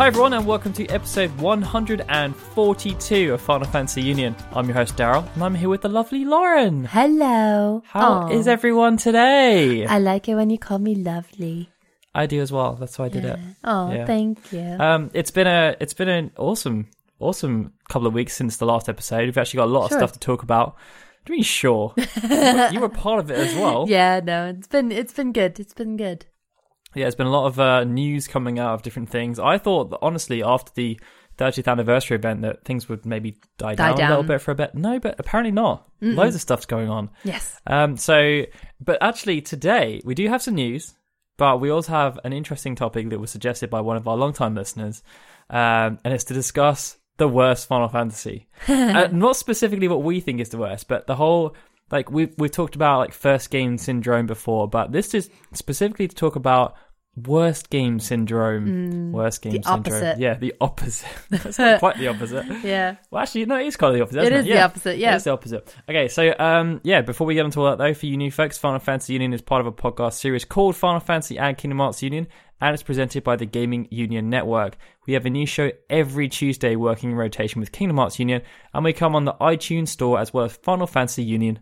Hi everyone and welcome to episode 142 of Final Fantasy Union. I'm your host Daryl and I'm here with the lovely Lauren. Hello. How is everyone today? I like it when you call me lovely. I do as well. That's why I did it. Oh, yeah. Thank you. It's been an awesome couple of weeks since the last episode. We've actually got a lot of stuff to talk about. Do you mean sure? You were part of it as well. Yeah, no, it's been good. It's been good. Yeah, there's been a lot of news coming out of different things. I thought, honestly, after the 30th anniversary event that things would maybe die down a little bit for a bit. No, but apparently not. Mm-mm. Loads of stuff's going on. Yes. But actually today we do have some news, but we also have an interesting topic that was suggested by one of our longtime listeners, and it's to discuss the worst Final Fantasy. Not specifically what we think is the worst, but the whole... Like we've talked about like first game syndrome before, but this is specifically to talk about worst game syndrome. Opposite. Yeah, the opposite. That's not quite the opposite. Yeah. Well, actually, no, it is kind of the opposite. It is the opposite. Yeah. It's the opposite. Okay, so before we get into all that though, for you new folks, Final Fantasy Union is part of a podcast series called Final Fantasy and Kingdom Hearts Union, and it's presented by the Gaming Union Network. We have a new show every Tuesday working in rotation with Kingdom Hearts Union, and we come on the iTunes store as well as FinalFantasyUnion.com.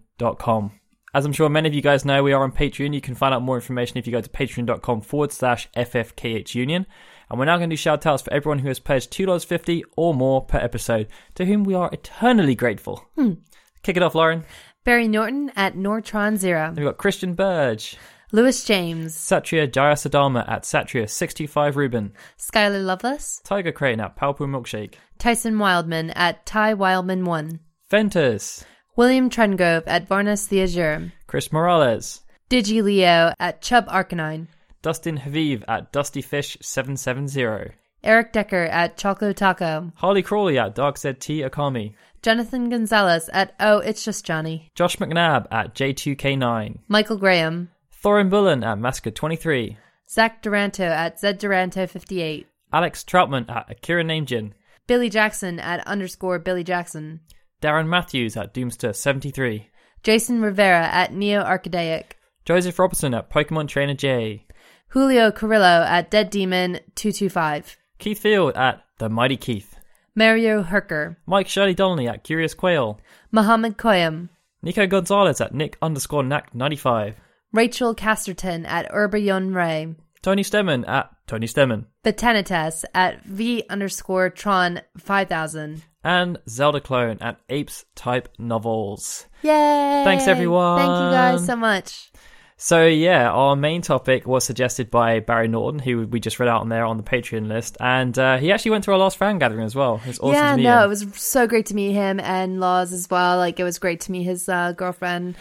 As I'm sure many of you guys know, we are on Patreon. You can find out more information if you go to patreon.com/FFKHUnion. And we're now going to do shout-outs for everyone who has pledged $2.50 or more per episode, to whom we are eternally grateful. Kick it off, Lauren. Barry Norton at Nortron0. We've got Christian Burge. Lewis James. Satria Jayas Adama at Satria65 Ruben. Skylar Lovelace. Tiger Crane at Palpable Milkshake. Tyson Wildman at Ty Wildman1. Fentus. William Trengrove at Varnas the Azure. Chris Morales. Digi Leo at Chub Arcanine. Dustin Haviv at DustyFish770. Eric Decker at Choco Taco. Harley Crawley at Dark ZT Akami. Jonathan Gonzalez at Oh It's Just Johnny. Josh McNabb at J2K9. Michael Graham. Thorin Bullen at Masca23. Zach Duranto at ZDuranto58. Alex Troutman at Akira Namejin. Billy Jackson at _Billy Jackson. Darren Matthews at Doomster73. Jason Rivera at Neo Archaic. Joseph Robertson at Pokemon Trainer J. Julio Carrillo at Dead Demon 225. Keith Field at The Mighty Keith. Mario Herker. Mike Shirley Donnelly at Curious Quail. Mohammed Koyam. Nico Gonzalez at Nick_Knack95. Rachel Casterton at Urbayon Ray. Tony Stemmen at Tony Stemmen. Botanitas at V_Tron5000. And Zelda Clone at Apes Type Novels. Yay! Thanks everyone. Thank you guys so much. So yeah, our main topic was suggested by Barry Norton, who we just read out on there on the Patreon list, and he actually went to our last fan gathering as well. It was awesome to meet him. It was so great to meet him and Lars as well. Like it was great to meet his girlfriend.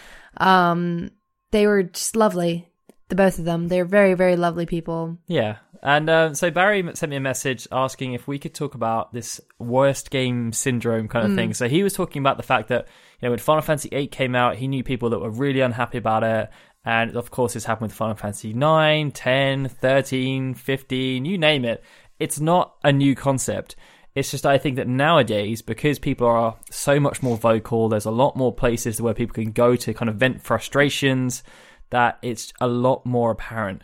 They were just lovely, the both of them. They're very, very lovely people. Yeah. And so Barry sent me a message asking if we could talk about this worst game syndrome kind of thing. So he was talking about the fact that, you know, when Final Fantasy VIII came out, he knew people that were really unhappy about it. And of course, this happened with Final Fantasy IX, 10, 13, 15, you name it. It's not a new concept. It's just I think that nowadays, because people are so much more vocal, there's a lot more places where people can go to kind of vent frustrations, that it's a lot more apparent.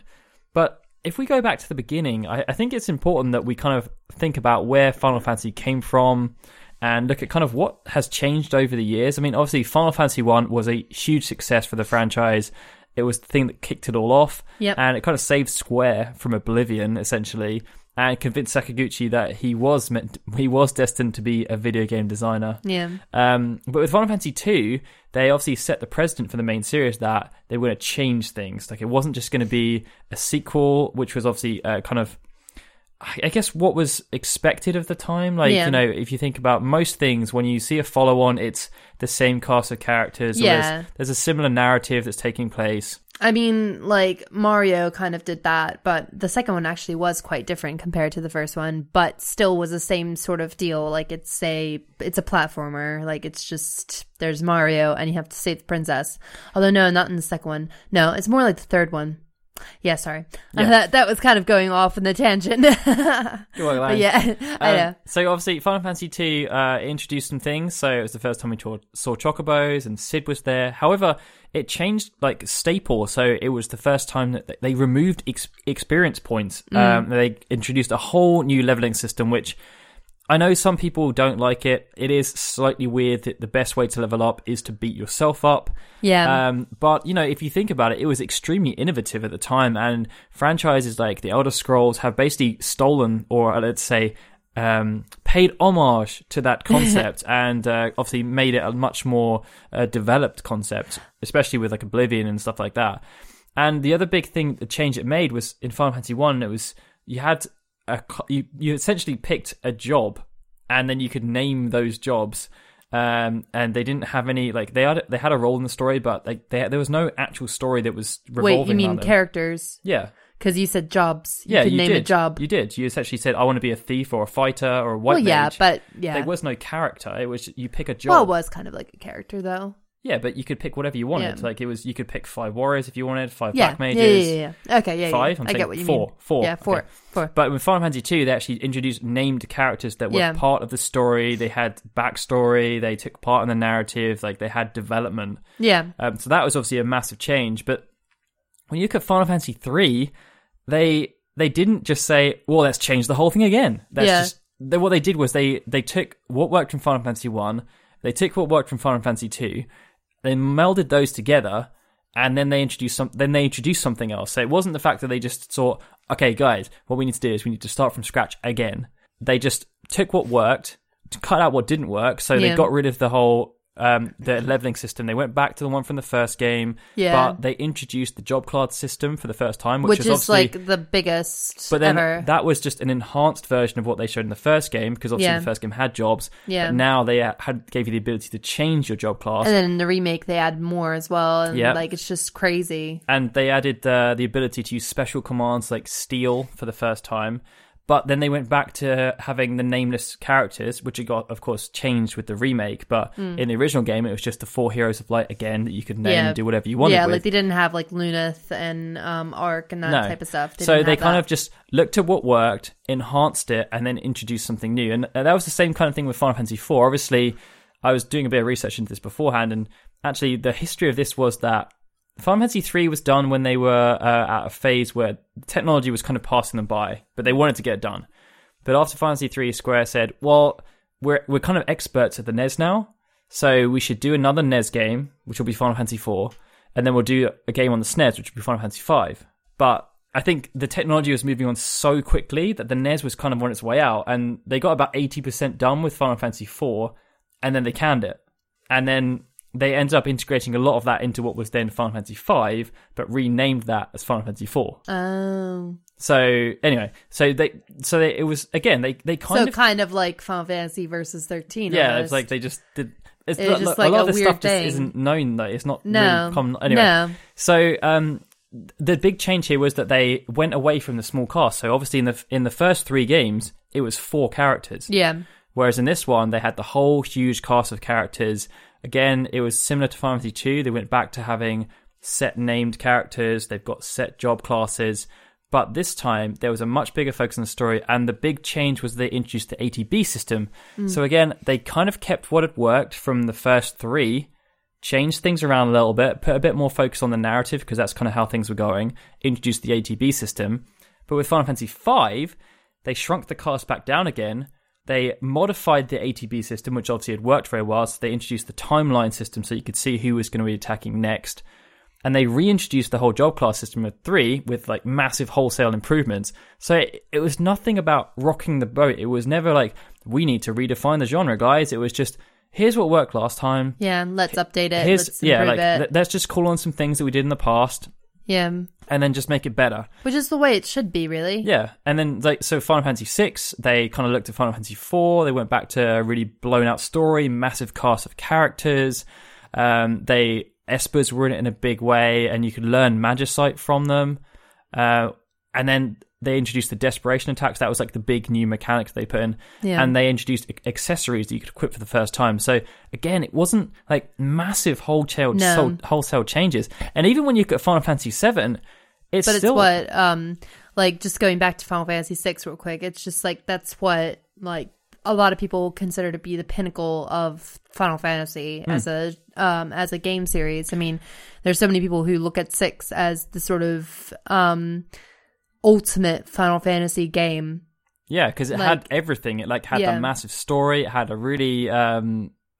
But if we go back to the beginning, I think it's important that we kind of think about where Final Fantasy came from and look at kind of what has changed over the years. I mean, obviously, Final Fantasy 1 was a huge success for the franchise. It was the thing that kicked it all off. Yep. And it kind of saved Square from oblivion, essentially, and convinced Sakaguchi that he was destined to be a video game designer. Yeah. But with Final Fantasy 2, they obviously set the precedent for the main series that they were going to change things. Like it wasn't just going to be a sequel, which was obviously kind of, I guess, what was expected of the time. Like, you know, if you think about most things, when you see a follow-on, it's the same cast of characters. Yeah. Or there's a similar narrative that's taking place. I mean, like, Mario kind of did that, but the second one actually was quite different compared to the first one, but still was the same sort of deal. Like, it's a platformer. Like, it's just, there's Mario, and you have to save the princess. Although, no, not in the second one. No, it's more like the third one. Yeah, sorry. Yeah. That was kind of going off in the tangent. But yeah, I know. So obviously Final Fantasy II introduced some things. So it was the first time we saw Chocobos, and Sid was there. However, it changed like staple. So it was the first time that they removed experience points. They introduced a whole new leveling system, which I know some people don't like it. It is slightly weird that the best way to level up is to beat yourself up. Yeah. But, you know, if you think about it, it was extremely innovative at the time. And franchises like The Elder Scrolls have basically stolen, or let's say, paid homage to that concept and obviously made it a much more developed concept, especially with like Oblivion and stuff like that. And the other big thing, the change it made was in Final Fantasy 1, it was you had... You essentially picked a job, and then you could name those jobs. And they didn't have any they had a role in the story, but there was no actual story that was revolving around them. Wait, you mean characters? Yeah, because you said jobs. You could name a job. You did. You essentially said, "I want to be a thief or a fighter or a white mage." Yeah, but there was no character. It was you pick a job. Well, it was kind of like a character though. Yeah, but you could pick whatever you wanted. Yeah. Like it was, you could pick 5 warriors if you wanted, 5 black mages. Yeah. Okay, yeah. 5. I get what you mean. 4. Yeah, 4. Okay. 4. But with Final Fantasy II, they actually introduced named characters that were part of the story. They had backstory. They took part in the narrative. Like they had development. Yeah. So that was obviously a massive change. But when you look at Final Fantasy III, they didn't just say, "Well, let's change the whole thing again." What they did was they took what worked from Final Fantasy I. They took what worked from Final Fantasy II. They melded those together, and then they introduced something else. So it wasn't the fact that they just thought, okay, guys, what we need to do is we need to start from scratch again. They just took what worked, cut out what didn't work, so they got rid of the whole the leveling system. They went back to the one from the first game, but they introduced the job class system for the first time, which is obviously, like the biggest ever. That was just an enhanced version of what they showed in the first game, because obviously the first game had jobs, but now they gave you the ability to change your job class. And then in the remake they add more as well, and it's just crazy. And they added the ability to use special commands like steal for the first time. But then they went back to having the nameless characters, which got, of course, changed with the remake. But in the original game, it was just the 4 Heroes of Light again that you could name and do whatever you wanted with. Yeah, like they didn't have like Luneth and Ark and that type of stuff. They kind of just looked at what worked, enhanced it, and then introduced something new. And that was the same kind of thing with Final Fantasy IV. Obviously, I was doing a bit of research into this beforehand, and actually the history of this was that Final Fantasy III was done when they were at a phase where technology was kind of passing them by, but they wanted to get it done. But after Final Fantasy III, Square said, well, we're kind of experts at the NES now, so we should do another NES game, which will be Final Fantasy IV, and then we'll do a game on the SNES, which will be Final Fantasy V. But I think the technology was moving on so quickly that the NES was kind of on its way out, and they got about 80% done with Final Fantasy IV, and then they canned it. And then they ended up integrating a lot of that into what was then Final Fantasy V, but renamed that as Final Fantasy IV. Oh. So anyway, it was kind of like Final Fantasy versus 13. Yeah, it's like they just did. A lot of this stuff just isn't known though. It's not really common. Anyway, so the big change here was that they went away from the small cast. So obviously in the first 3 games, it was 4 characters. Yeah. Whereas in this one, they had the whole huge cast of characters. Again, it was similar to Final Fantasy II. They went back to having set named characters. They've got set job classes. But this time, there was a much bigger focus on the story. And the big change was they introduced the ATB system. So again, they kind of kept what had worked from the first 3, changed things around a little bit, put a bit more focus on the narrative, because that's kind of how things were going, introduced the ATB system. But with Final Fantasy V, they shrunk the cast back down again. They modified the ATB system, which obviously had worked very well, so they introduced the timeline system so you could see who was going to be attacking next. And they reintroduced the whole job class system of 3 with like massive wholesale improvements. So it was nothing about rocking the boat. It was never like, we need to redefine the genre, guys. It was just, here's what worked last time. Yeah, let's update it. Let's just call on some things that we did in the past. Yeah. And then just make it better. Which is the way it should be, really. Yeah. And then, so Final Fantasy VI, they kind of looked at Final Fantasy IV. They went back to a really blown-out story, massive cast of characters. Espers were in it in a big way, and you could learn Magicite from them. And then they introduced the Desperation attacks. That was like the big new mechanic they put in. Yeah. And they introduced accessories that you could equip for the first time. So again, it wasn't like massive wholesale changes. And even when you look at Final Fantasy VII, Like, just going back to Final Fantasy VI real quick, it's just, like, that's what, like, a lot of people consider to be the pinnacle of Final Fantasy as a game series. I mean, there's so many people who look at VI as the sort of ultimate Final Fantasy game. Yeah, because it had everything. It, like, had a massive story. It had a really...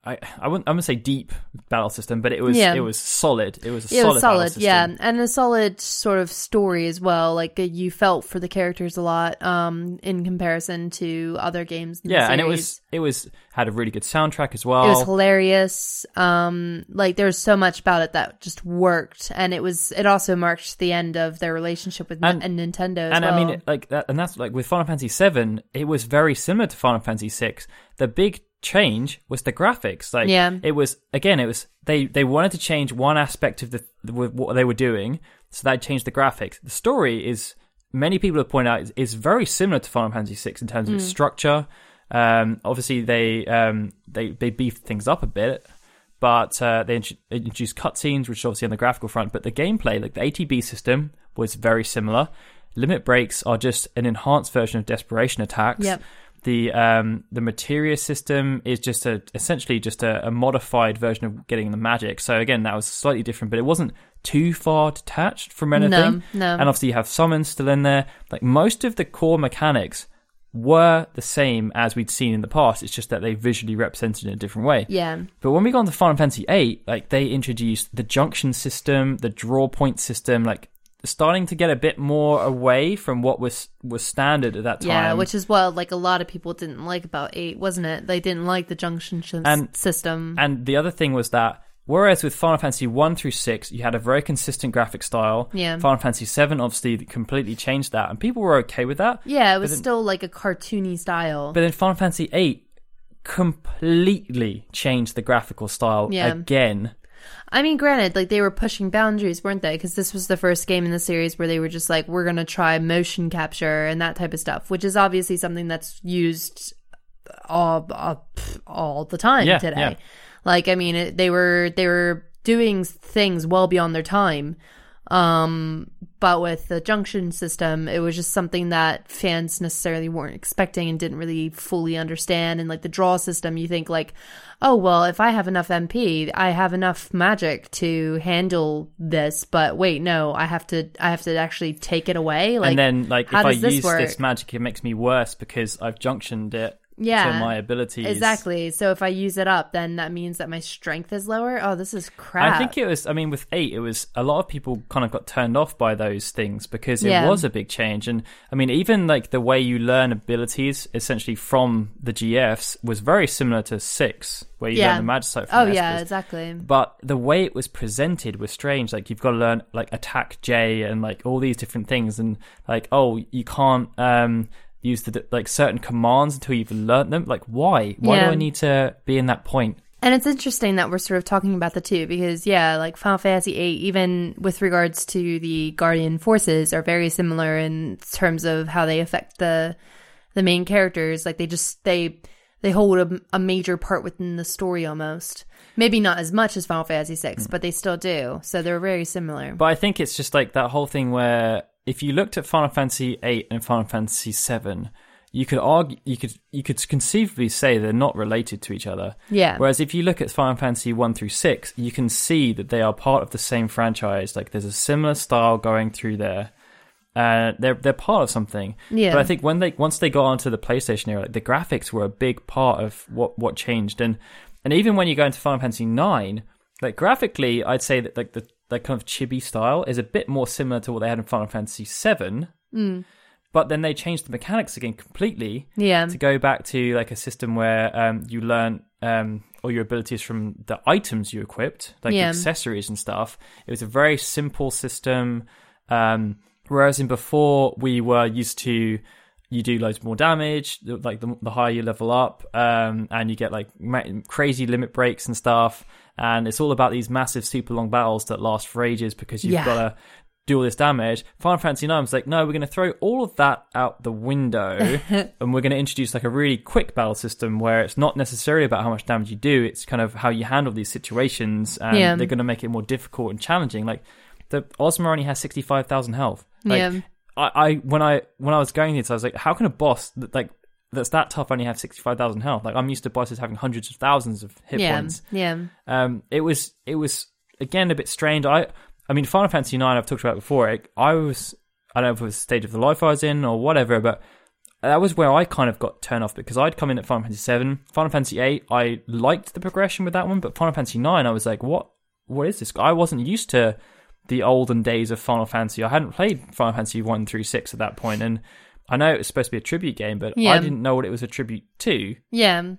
I wouldn't say deep battle system, but it was solid. It was solid, yeah, and a solid sort of story as well. Like, you felt for the characters a lot in comparison to other games. In the series. And it had a really good soundtrack as well. It was hilarious. Like, there was so much about it that just worked, and it also marked the end of their relationship with and Nintendo. I mean, like that, and that's like with Final Fantasy VII, it was very similar to Final Fantasy VI. The big change was the graphics. They wanted to change one aspect of what they were doing, so that changed the graphics. The story is, many people have pointed out, is very similar to Final Fantasy VI in terms of its structure. Obviously they beefed things up a bit, but they introduced cutscenes, which is obviously on the graphical front, but the gameplay, like the ATB system, was very similar. Limit breaks are just an enhanced version of desperation attacks. Yep. The materia system is just essentially a modified version of getting the magic. So again, that was slightly different, but it wasn't too far detached from anything. No. And obviously you have summons still in there. Like, most of the core mechanics were the same as we'd seen in the past. It's just that they visually represented it in a different way. Yeah. But when we got into Final Fantasy VIII, like, they introduced the junction system, the draw point system, like, starting to get a bit more away from what was standard at that time. Yeah, which is what, like, a lot of people didn't like about 8, wasn't it? They didn't like the junction system. And the other thing was that, whereas with Final Fantasy 1 through 6, you had a very consistent graphic style. Yeah. Final Fantasy 7 obviously completely changed that, and people were okay with that. Yeah, it was still like a cartoony style. But then Final Fantasy 8 completely changed the graphical style again. I mean, granted, like, they were pushing boundaries, weren't they? Because this was the first game in the series where they were just like, we're going to try motion capture and that type of stuff, which is obviously something that's used all the time today. Yeah. Like, I mean, they were doing things well beyond their time. But with the junction system, it was just something that fans necessarily weren't expecting and didn't really fully understand. And like the draw system, you think like, oh, well, if I have enough MP, I have enough magic to handle this. But wait, no, I have to actually take it away. Like, and then, like, if I use this magic, it makes me worse because I've junctioned it. Yeah, so my abilities, exactly. So if I use it up, then that means that my strength is lower. Oh, this is crap. I think it was. I mean, with 8, it was a lot of people kind of got turned off by those things because it was a big change. And I mean, even like the way you learn abilities, essentially from the GFs, was very similar to 6, where you learn the magic site from. Oh yeah, exactly. But the way it was presented was strange. Like, you've got to learn like attack J and like all these different things, and like, oh, you can't use the like certain commands until you've learned them. Like, why do I need to be in that point? And it's interesting that we're sort of talking about the two, because like Final Fantasy VIII, even with regards to the Guardian forces, are very similar in terms of how they affect the main characters. Like, they hold a major part within the story almost. Maybe not as much as Final Fantasy VI, but they still do. So they're very similar. But I think it's just like that whole thing where if you looked at Final Fantasy VIII and Final Fantasy VII, you could conceivably say they're not related to each other. Yeah. Whereas if you look at Final Fantasy 1 through 6, you can see that they are part of the same franchise. Like, there's a similar style going through there. They're part of something. Yeah. But I think once they got onto the PlayStation era, like, the graphics were a big part of what changed. And even when you go into Final Fantasy 9, like, graphically, I'd say that like that kind of chibi style is a bit more similar to what they had in Final Fantasy VII, but then they changed the mechanics again completely to go back to like a system where you learn all your abilities from the items you equipped, like accessories and stuff. It was a very simple system, whereas in before we were used to, you do loads more damage, like the higher you level up, and you get like crazy limit breaks and stuff. And it's all about these massive, super long battles that last for ages because you've got to do all this damage. Final Fantasy IX was like, no, we're going to throw all of that out the window and we're going to introduce like a really quick battle system where it's not necessarily about how much damage you do. It's kind of how you handle these situations, and they're going to make it more difficult and challenging. Like, the Olimar only has 65,000 health. Like, yeah. When I was going this, I was like, how can a boss that's that tough only have 65,000 health? Like, I'm used to bosses having hundreds of thousands of hit points. Yeah. It was again a bit strained. I mean, Final Fantasy IX, I've talked about before. I don't know if it was the stage of the life I was in or whatever, but that was where I kind of got turned off, because I'd come in at Final Fantasy VII, Final Fantasy VIII. I liked the progression with that one, but Final Fantasy IX, I was like, what is this? I wasn't used to the olden days of Final Fantasy. I hadn't played Final Fantasy 1 through 6 at that point, and I know it was supposed to be a tribute game, but I didn't know what it was a tribute to. Yeah.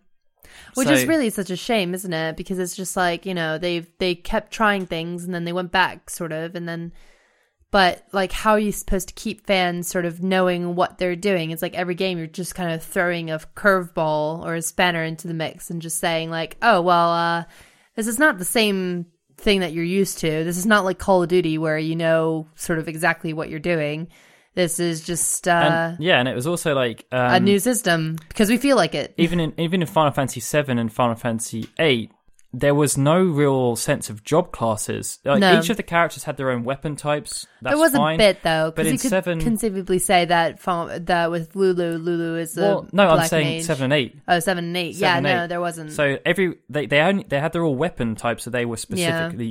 Which is really such a shame, isn't it? Because it's just like, you know, they kept trying things and then they went back sort of, and then, but like, how are you supposed to keep fans sort of knowing what they're doing? It's like every game you're just kind of throwing a curveball or a spanner into the mix and just saying like, oh, well, this is not the same thing that you're used to. This is not like Call of Duty where you know sort of exactly what you're doing. This is just and it was also like a new system because we feel like it. Even in Final Fantasy VII and Final Fantasy VIII, there was no real sense of job classes. Like, no. Each of the characters had their own weapon types. That's there was fine. A bit though, because you could conceivably say that with Lulu is I'm saying mage. 7 and 8. Oh, 7 and 8. No, there wasn't. So they had their all weapon types that they were specifically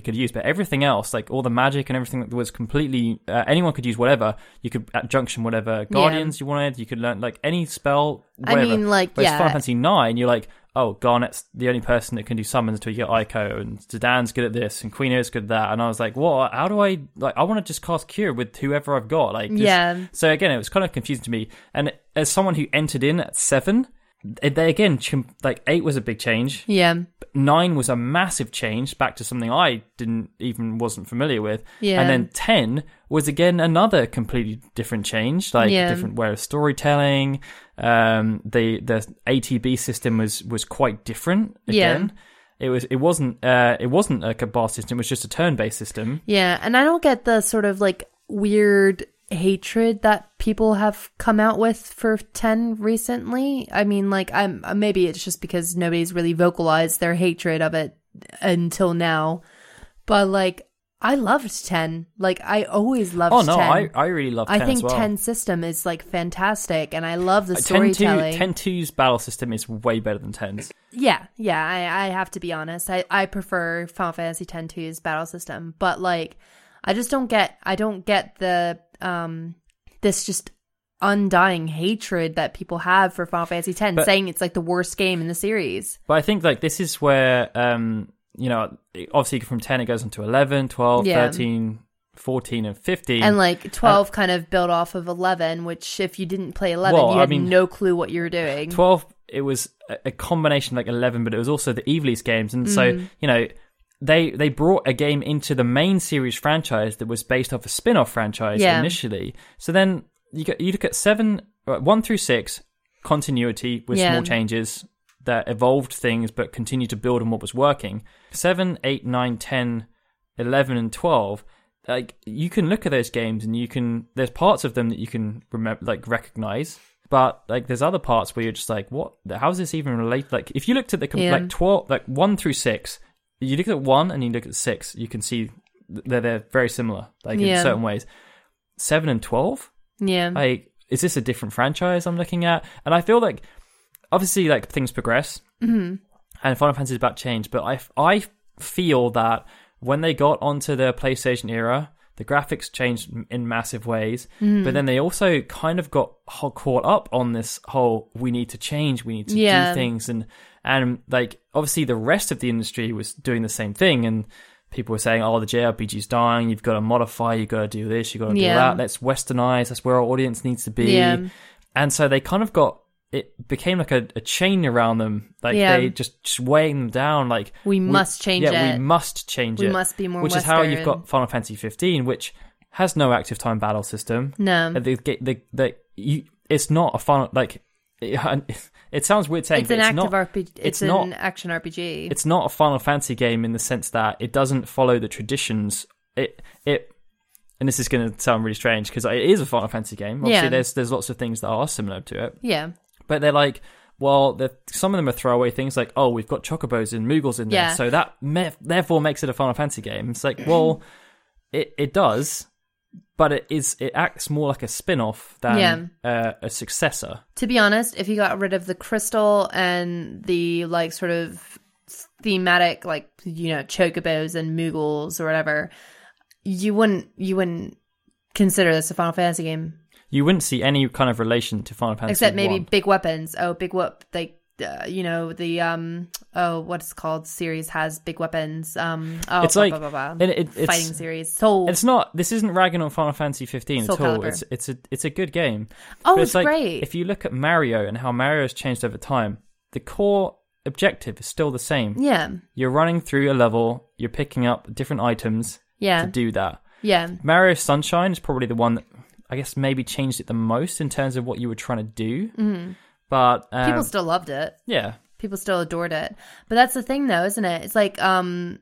could use, but everything else, like all the magic and everything, that was completely anyone could use whatever. You could junction whatever guardians you wanted. You could learn like any spell. Whatever. I mean, like Final Fantasy IX, you're like, oh, Garnet's the only person that can do summons until you get Ico, and Zidane's good at this, and Queenie's good at that. And I was like, what? How do I, like, I want to just cast Cure with whoever I've got. Like, so again, it was kind of confusing to me. And as someone who entered in at 7, they again, like 8 was a big change. Yeah. 9 was a massive change back to something I wasn't familiar with. Yeah. And then 10 was again another completely different change, like a different way of storytelling. The ATB system was quite different again. Yeah. It wasn't a bar system, it was just a turn-based system. Yeah, and I don't get the sort of like weird hatred that people have come out with for 10 recently. I mean, like, maybe it's just because nobody's really vocalized their hatred of it until now. But like, I loved 10. Like, I always loved 10. Oh, no, 10. I really love 10 as well. I think 10 system is, like, fantastic, and I love the storytelling. 10-2's battle system is way better than 10's. Yeah, I have to be honest. I prefer Final Fantasy 10-2's battle system. But, like, I just don't get the this just undying hatred that people have for Final Fantasy 10, saying it's, like, the worst game in the series. But I think, like, this is where... you know, obviously from 10 it goes on to 11, 12, 13, 14, and 15. And like 12 kind of built off of 11, which if you didn't play 11, no clue what you were doing. 12, it was a combination like 11, but it was also the Evilise games. And so, you know, they brought a game into the main series franchise that was based off a spin-off franchise initially. So then you look at 1 through 6, continuity with small changes that evolved things but continued to build on what was working. 7, 8, 9, 10, 11, and 12, like, you can look at those games and there's parts of them that you can remember, like, recognize, but like there's other parts where you're just like, what, how is this even related? Like, if you looked at the like 12, like 1 through 6, you look at 1 and you look at 6, you can see they're very similar, like in certain ways. 7 and 12? Yeah. Like, is this a different franchise I'm looking at? And I feel like obviously, like, things progress, and Final Fantasy is about change, but I feel that when they got onto the PlayStation era, the graphics changed in massive ways, but then they also kind of got caught up on this whole, we need to change, we need to do things, and like, obviously the rest of the industry was doing the same thing, and people were saying, oh, the JRPG's dying, you've got to modify, you've got to do this, you've got to do that, let's westernize, that's where our audience needs to be, and so they kind of got... It became like a chain around them. Like, they just weighing them down. Like, we must change it. Yeah, we must change it. We must be more Western. Which is how you've got Final Fantasy 15, which has no active time battle system. No. It's not a final... Like, it sounds weird saying, it's an active RPG. It's not an action RPG. It's not a Final Fantasy game in the sense that it doesn't follow the traditions. And this is going to sound really strange because it is a Final Fantasy game. Obviously, there's lots of things that are similar to it. Yeah. But they're like, well, some of them are throwaway things like, oh, we've got chocobos and moogles in there, so that therefore makes it a Final Fantasy game. It's like, well, It does, but it acts more like a spin-off than a successor. To be honest, if you got rid of the crystal and the like sort of thematic, like, you know, chocobos and muggles or whatever, you wouldn't consider this a Final Fantasy game. You wouldn't see any kind of relation to Final Fantasy. Except maybe 1. Big Weapons. Oh, Big Whoop. Like, you know, the what's called series has Big Weapons. It's blah, like blah, blah, blah. It's fighting series. Soul. It's not. This isn't ragging on Final Fantasy 15 at all. Caliber. It's a good game. Oh, but it's like, great. If you look at Mario and how Mario has changed over time, the core objective is still the same. Yeah. You're running through a level. You're picking up different items. Yeah. To do that. Yeah. Mario Sunshine is probably the one that, I guess, maybe changed it the most in terms of what you were trying to do. Mm-hmm. But people still loved it. Yeah. People still adored it. But that's the thing, though, isn't it? It's like Final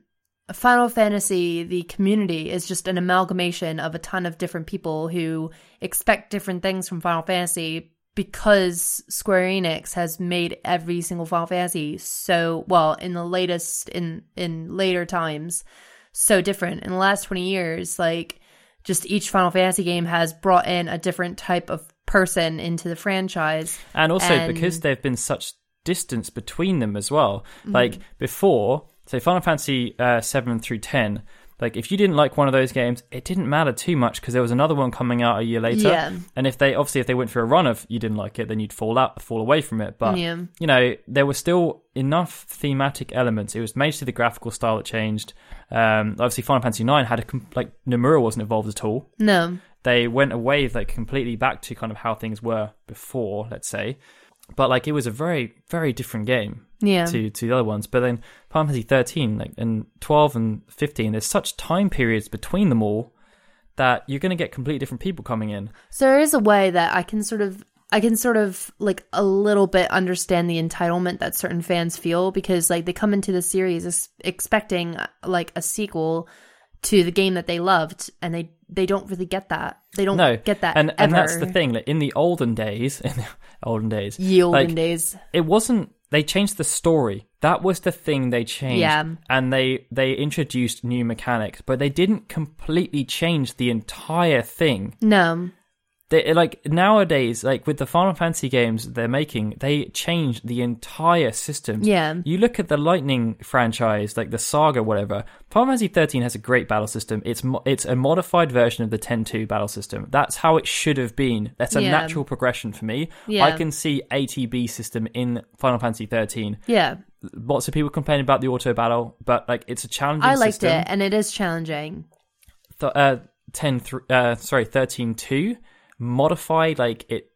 Fantasy, the community, is just an amalgamation of a ton of different people who expect different things from Final Fantasy because Square Enix has made every single Final Fantasy so, well, in the latest, in later times, so different. In the last 20 years, like, just each Final Fantasy game has brought in a different type of person into the franchise. And also because there have been such distance between them as well. Mm-hmm. Like before, say Final Fantasy 7 through 10, like if you didn't like one of those games, it didn't matter too much because there was another one coming out a year later. Yeah. And if they went through a run of you didn't like it, then you'd fall away from it. But, you know, there were still enough thematic elements. It was mostly the graphical style that changed. Obviously Final Fantasy 9 had Nomura wasn't involved at all. No. They went away like completely back to kind of how things were before, let's say. But like it was a very, very different game to the other ones. But then Final Fantasy 13 and 12 and 15, there's such time periods between them all that you're going to get completely different people coming in. So there is a way that I can sort of like a little bit understand the entitlement that certain fans feel because like they come into the series expecting like a sequel to the game that they loved and they don't really get that. They don't get that ever. And that's the thing. Like, in the olden days, it wasn't, they changed the story. That was the thing they changed. Yeah. And they introduced new mechanics, but they didn't completely change the entire thing. No. They, like nowadays, like with the Final Fantasy games they're making, they change the entire system. Yeah. You look at the Lightning franchise, like the Saga, whatever. Final Fantasy 13 has a great battle system. It's a modified version of the 10-2 battle system. That's how it should have been. That's a natural progression for me. Yeah. I can see ATB system in Final Fantasy 13. Yeah. Lots of people complain about the auto battle, but like it's a challenging system. I liked it, and it is challenging. 13-2. Modified, like it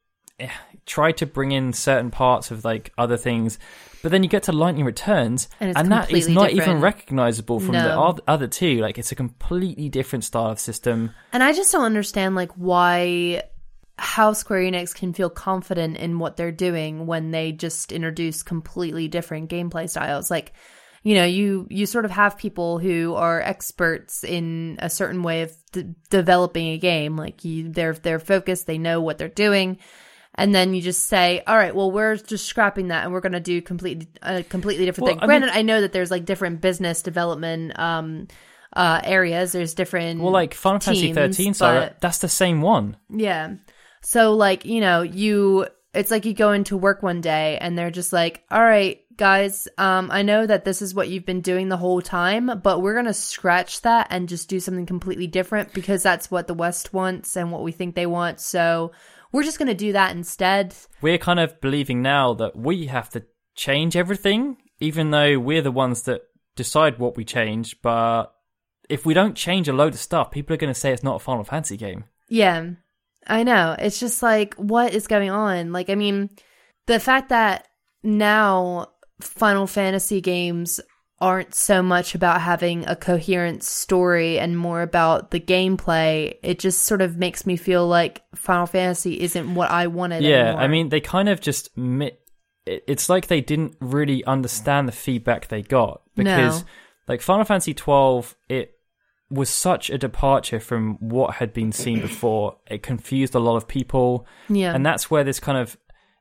tried to bring in certain parts of like other things, but then you get to Lightning Returns and that is not different. Even recognizable from the other two. Like it's a completely different style of system, and I just don't understand like how Square Enix can feel confident in what they're doing when they just introduce completely different gameplay styles. Like, you know, you sort of have people who are experts in a certain way of developing a game. Like they're focused, they know what they're doing, and then you just say, "All right, well, we're just scrapping that, and we're going to do completely different thing." Granted, I know that there's like different business development areas. There's different like Final Fantasy 13, so that's the same one. Yeah. So like, you know, it's like you go into work one day and they're just like, "All right, guys, I know that this is what you've been doing the whole time, but we're going to scratch that and just do something completely different because that's what the West wants and what we think they want. So we're just going to do that instead." We're kind of believing now that we have to change everything, even though we're the ones that decide what we change. But if we don't change a load of stuff, people are going to say it's not a Final Fantasy game. Yeah, I know. It's just like, what is going on? Like, I mean, the fact that now Final Fantasy games aren't so much about having a coherent story and more about the gameplay, it just sort of makes me feel like Final Fantasy isn't what I wanted anymore. I mean, they kind of just it's like they didn't really understand the feedback they got, because like Final Fantasy 12, it was such a departure from what had been seen before. It confused a lot of people, and that's where this kind of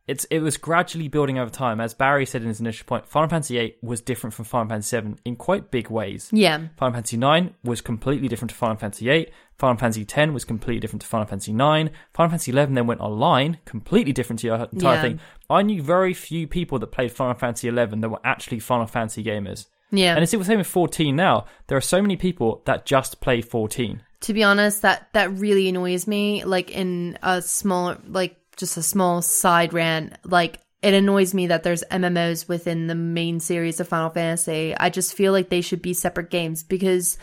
It was gradually building over time. As Barry said in his initial point, Final Fantasy VIII was different from Final Fantasy VII in quite big ways. Yeah. Final Fantasy IX was completely different to Final Fantasy VIII. Final Fantasy X was completely different to Final Fantasy IX. Final Fantasy XI then went online, completely different to your entire thing. I knew very few people that played Final Fantasy XI that were actually Final Fantasy gamers. Yeah. And it's the same with 14 now. There are so many people that just play 14. To be honest, that really annoys me. Like, in a small, like, just a small side rant, like, it annoys me that there's MMOs within the main series of Final Fantasy. I just feel like they should be separate games, because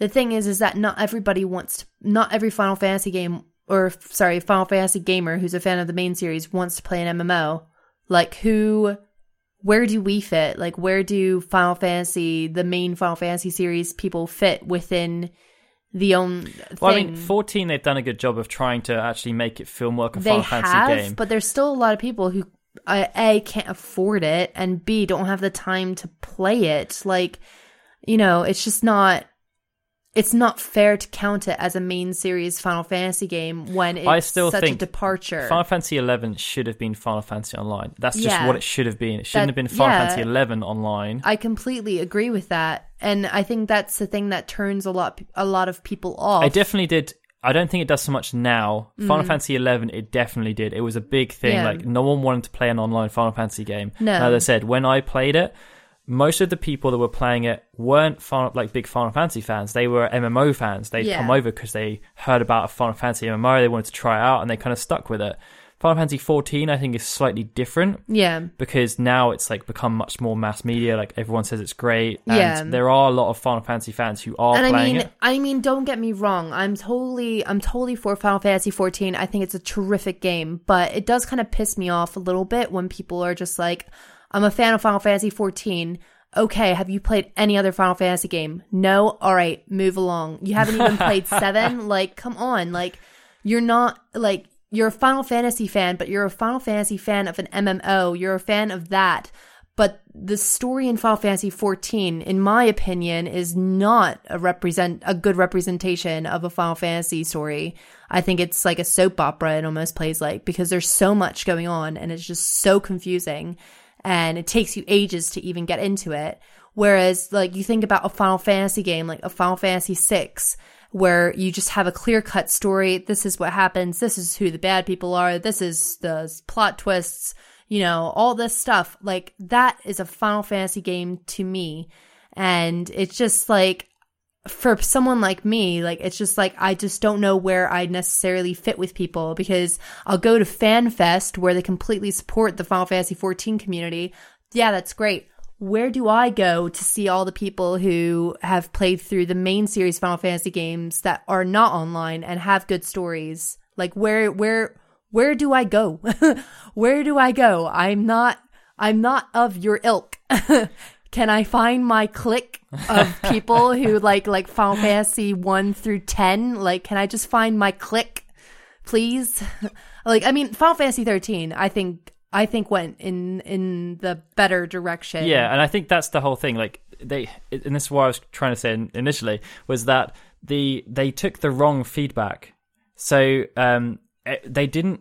the thing is that not every Final Fantasy game, or sorry, Final Fantasy gamer who's a fan of the main series wants to play an MMO. Like, where do we fit? Like, where do Final Fantasy, the main Final Fantasy series people fit within the own thing? Well, I mean, 14, they've done a good job of trying to actually make it feel more like a Final Fantasy game. But there's still a lot of people who, A, can't afford it, and B, don't have the time to play it. Like, you know, it's not fair to count it as a main series Final Fantasy game when it's such a departure. Final Fantasy XI should have been Final Fantasy Online. That's just what it should have been. It shouldn't have been Final Fantasy XI Online. I completely agree with that. And I think that's the thing that turns a lot of people off. It definitely did. I don't think it does so much now. Final Fantasy XI, it definitely did. It was a big thing. Yeah. Like, no one wanted to play an online Final Fantasy game. No. And as I said, when I played it, most of the people that were playing it weren't big Final Fantasy fans. They were MMO fans. They'd come over because they heard about a Final Fantasy MMO. They wanted to try it out, and they kind of stuck with it. Final Fantasy 14, I think, is slightly different. Yeah. Because now it's, like, become much more mass media. Like, everyone says it's great. And there are a lot of Final Fantasy fans who are playing it. I mean, don't get me wrong. I'm totally for Final Fantasy 14. I think it's a terrific game. But it does kind of piss me off a little bit when people are just like, I'm a fan of Final Fantasy 14. Okay, have you played any other Final Fantasy game? No? All right, move along. You haven't even played 7? Like, come on. Like, you're not, like, you're a Final Fantasy fan, but you're a Final Fantasy fan of an MMO. You're a fan of that. But the story in Final Fantasy 14, in my opinion, is not a good representation of a Final Fantasy story. I think it's like a soap opera, it almost plays like, because there's so much going on, and it's just so confusing. And it takes you ages to even get into it. Whereas, like, you think about a Final Fantasy game, like a Final Fantasy VI, where you just have a clear-cut story. This is what happens. This is who the bad people are. This is the plot twists, you know, all this stuff. Like, that is a Final Fantasy game to me. And it's just, like, for someone like me, like, it's just, like, I just don't know where I necessarily fit with people, because I'll go to FanFest where they completely support the Final Fantasy 14 community. Yeah, that's great. Where do I go to see all the people who have played through the main series Final Fantasy games that are not online and have good stories? Like, where do I go? Where do I go? I'm not of your ilk. Can I find my clique of people who like Final Fantasy 1 through 10? Like, can I just find my clique, please? Like, I mean, Final Fantasy 13, I think went in the better direction. Yeah, and I think that's the whole thing. Like, and this is what I was trying to say initially, was that they took the wrong feedback. So they didn't.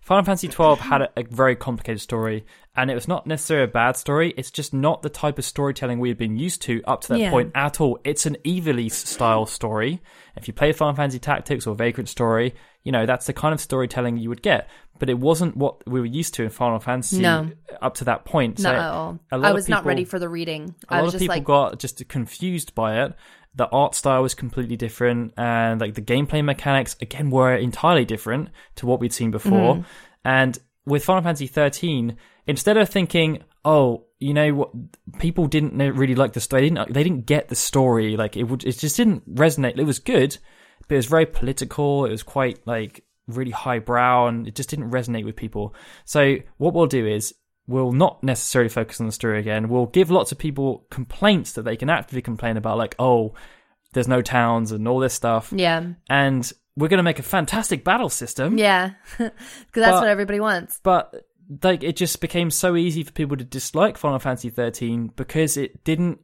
Final Fantasy XII had a very complicated story, and it was not necessarily a bad story. It's just not the type of storytelling we had been used to up to that point at all. It's an Evilise style story. If you play Final Fantasy Tactics or Vagrant Story, you know, that's the kind of storytelling you would get. But it wasn't what we were used to in Final Fantasy up to that point. So not at all. I was not ready for the reading. A lot of people got just confused by it. The art style was completely different, and like the gameplay mechanics again were entirely different to what we'd seen before. Mm-hmm. And with Final Fantasy 13, instead of thinking, "Oh, you know what, people didn't really like the story. They didn't get the story. Like it just didn't resonate. It was good, but it was very political. It was quite like really highbrow, and it just didn't resonate with people." So what we'll do is, we'll not necessarily focus on the story again. We'll give lots of people complaints that they can actively complain about, like, oh, there's no towns and all this stuff. Yeah. And we're going to make a fantastic battle system. Yeah, because that's what everybody wants. But like, it just became so easy for people to dislike Final Fantasy 13 because it didn't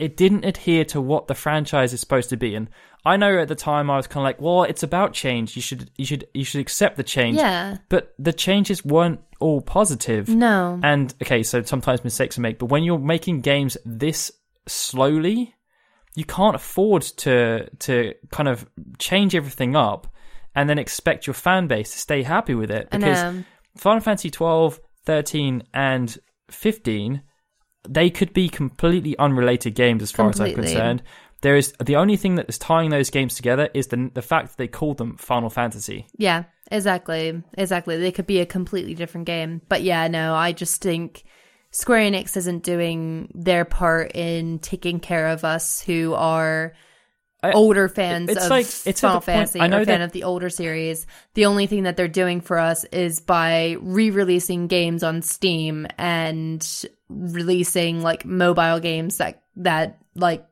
it didn't adhere to what the franchise is supposed to be. And I know at the time I was kind of like, well, it's about change. You should accept the change. Yeah. But the changes weren't all positive. No. And okay, so sometimes mistakes are made, but when you're making games this slowly, you can't afford to kind of change everything up and then expect your fan base to stay happy with it, because Final Fantasy 12, 13 and 15, they could be completely unrelated games as far as I'm concerned. There is the only thing that is tying those games together is the fact that they called them Final Fantasy. Yeah, exactly. They could be a completely different game. But yeah, no, I just think Square Enix isn't doing their part in taking care of us who are older fans of Final Fantasy, or fan of the older series. The only thing that they're doing for us is by re-releasing games on Steam and releasing like mobile games that like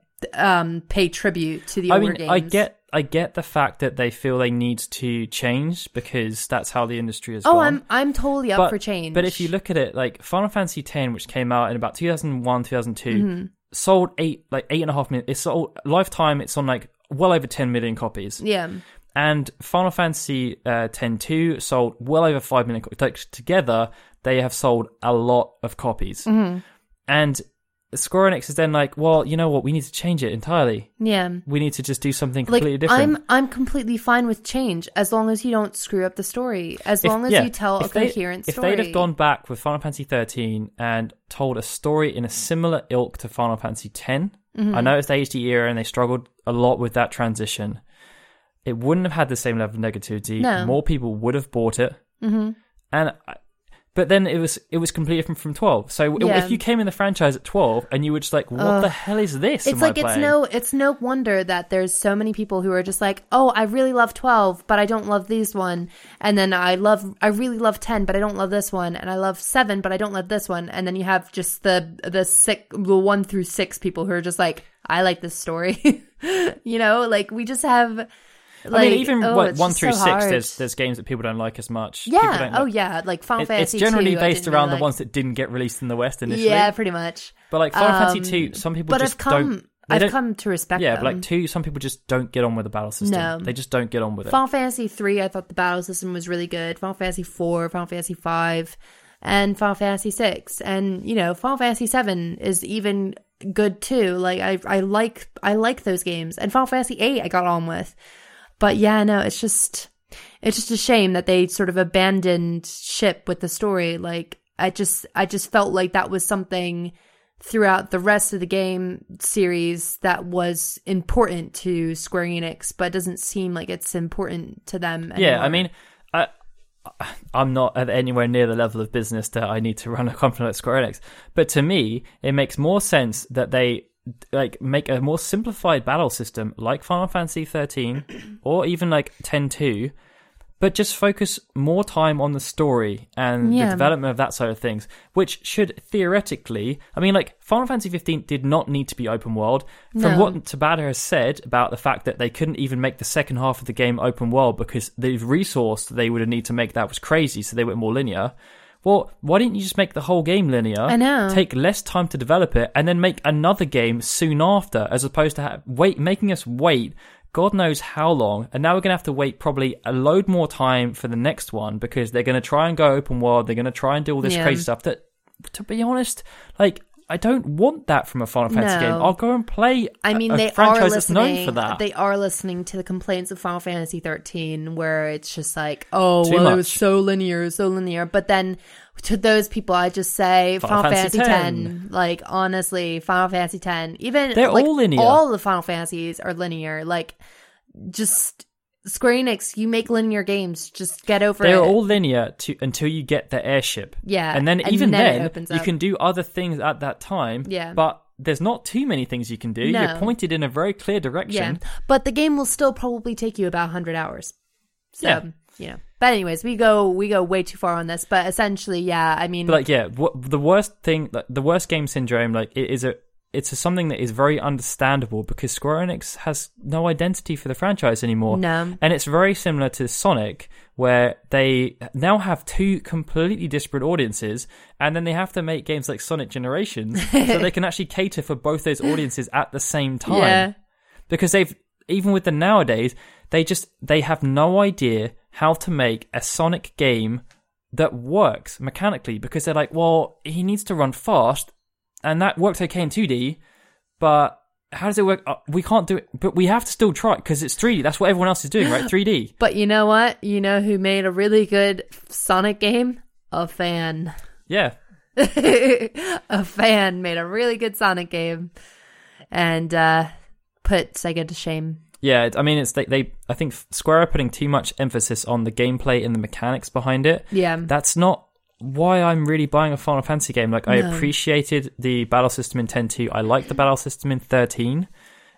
pay tribute to the older games. I get the fact that they feel they need to change because that's how the industry has gone. Oh, I'm totally up for change. But if you look at it, like Final Fantasy X, which came out in about 2001, 2002, sold 8.5 million. It sold lifetime. It's on like well over 10 million copies. Yeah. And Final Fantasy X-2 sold well over 5 million. Together, they have sold a lot of copies. Mm-hmm. And Square Enix is then like, well, you know what? We need to change it entirely. Yeah. We need to just do something completely different. I'm completely fine with change as long as you don't screw up the story. As long as you tell a coherent story. If they'd have gone back with Final Fantasy 13 and told a story in a similar ilk to Final Fantasy 10, I know it's the HD era and they struggled a lot with that transition. It wouldn't have had the same level of negativity. No. More people would have bought it. Mm-hmm. But then it was completely different from 12. So if you came in the franchise at 12 and you were just like, what the hell is this? It's no wonder that there's so many people who are just like, oh, I really love 12, but I don't love this one. And then I really love 10, but I don't love this one. And I love 7, but I don't love this one. And then you have just the 1 through 6 people who are just like, I like this story. You know, like we just have. I mean, even 1 through 6, there's games that people don't like as much. Yeah, like Final Fantasy. It's generally based around the ones that didn't get released in the West initially. Yeah, pretty much. But like Final Fantasy 2, some people just don't. I've come to respect them. Yeah, but like 2, some people just don't get on with the battle system. No. They just don't get on with it. Final Fantasy 3, I thought the battle system was really good. Final Fantasy 4, Final Fantasy 5, and Final Fantasy 6, and you know, Final Fantasy 7 is even good too. Like I like those games, and Final Fantasy 8 I got on with. But yeah, no, it's just a shame that they sort of abandoned ship with the story. Like I just felt like that was something throughout the rest of the game series that was important to Square Enix, but it doesn't seem like it's important to them anymore. Yeah, I mean, I'm not at anywhere near the level of business that I need to run a company like Square Enix, but to me, it makes more sense that they like make a more simplified battle system like Final Fantasy 13 or even like 10-2, but just focus more time on the story and the development of that side of things, which should theoretically, I mean, like Final Fantasy 15 did not need to be open world. From what Tabata has said about the fact that they couldn't even make the second half of the game open world because the resource that they would have needed to make that was crazy, so they went more linear. Well, why didn't you just make the whole game linear? I know. Take less time to develop it and then make another game soon after, as opposed to making us wait God knows how long. And now we're going to have to wait probably a load more time for the next one because they're going to try and go open world. They're going to try and do all this crazy stuff that, to be honest, like, I don't want that from a Final Fantasy game. I'll go and play a franchise that's known for that. They are listening to the complaints of Final Fantasy 13 where it's just like, oh, well, it was so linear. But then to those people, I just say Final Fantasy 10. Like, honestly, Final Fantasy 10. Even they're like, all linear. All the Final Fantasies are linear. Like, just Square Enix, you make linear games. Just get over it. They're all linear until you get the airship. Yeah. And then even then you can do other things at that time. Yeah. But there's not too many things you can do. No. You're pointed in a very clear direction. Yeah. But the game will still probably take you about 100 hours. So, yeah. But anyways, we go way too far on this. But essentially, I mean, the worst game syndrome, like, it is a it's something that is very understandable because Square Enix has no identity for the franchise anymore. No. And it's very similar to Sonic, where they now have two completely disparate audiences, and then they have to make games like Sonic Generations so they can actually cater for both those audiences at the same time. Yeah. Because they've, even with the nowadays, they have no idea how to make a Sonic game that works mechanically, because they're like, well, he needs to run fast, and that worked okay in 2D, but how does it work? We can't do it, but we have to still try it because it's 3D. That's what everyone else is doing, right? 3D. But you know what? You know who made a really good Sonic game? A fan. Yeah. A fan made a really good Sonic game and put Sega to shame. Yeah, I mean, it's they. I think Square are putting too much emphasis on the gameplay and the mechanics behind it. Yeah. That's not why I'm really buying a Final Fantasy game. Like, no. I appreciated the battle system in 10.2. I liked the battle system in 13.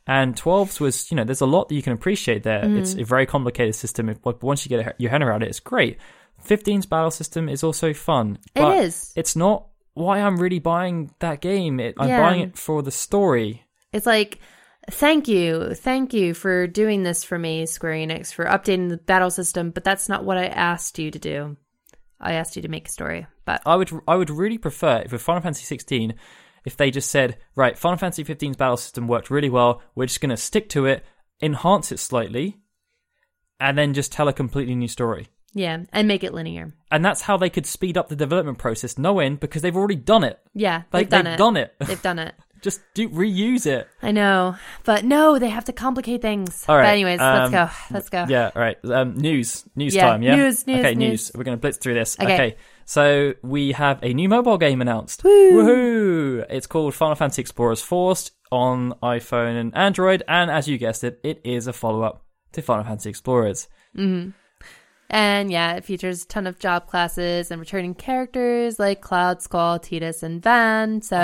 And 12's was, you know, there's a lot that you can appreciate there. Mm. It's a very complicated system. Once you get your head around it, it's great. 15's battle system is also fun. But it is. It's not why I'm really buying that game. I'm buying it for the story. It's like... Thank you for doing this for me, Square Enix, for updating the battle system, but that's not what I asked you to do. I asked you to make a story. But I would really prefer, if with Final Fantasy XVI, if they just said, right, Final Fantasy XV's battle system worked really well, we're just going to stick to it, enhance it slightly, and then just tell a completely new story. Yeah, and make it linear. And that's how they could speed up the development process, knowing, because they've already done it. Yeah, they've done it. Just reuse it. I know. But no, they have to complicate things. All right. But anyways, let's go. Yeah, all right. News time. We're going to blitz through this. Okay. So we have a new mobile game announced. Woohoo! It's called Final Fantasy Explorers Force on iPhone and Android. And as you guessed it, it is a follow-up to Final Fantasy Explorers. Mm-hmm. And yeah, it features a ton of job classes and returning characters like Cloud, Squall, Tidus, and Van. So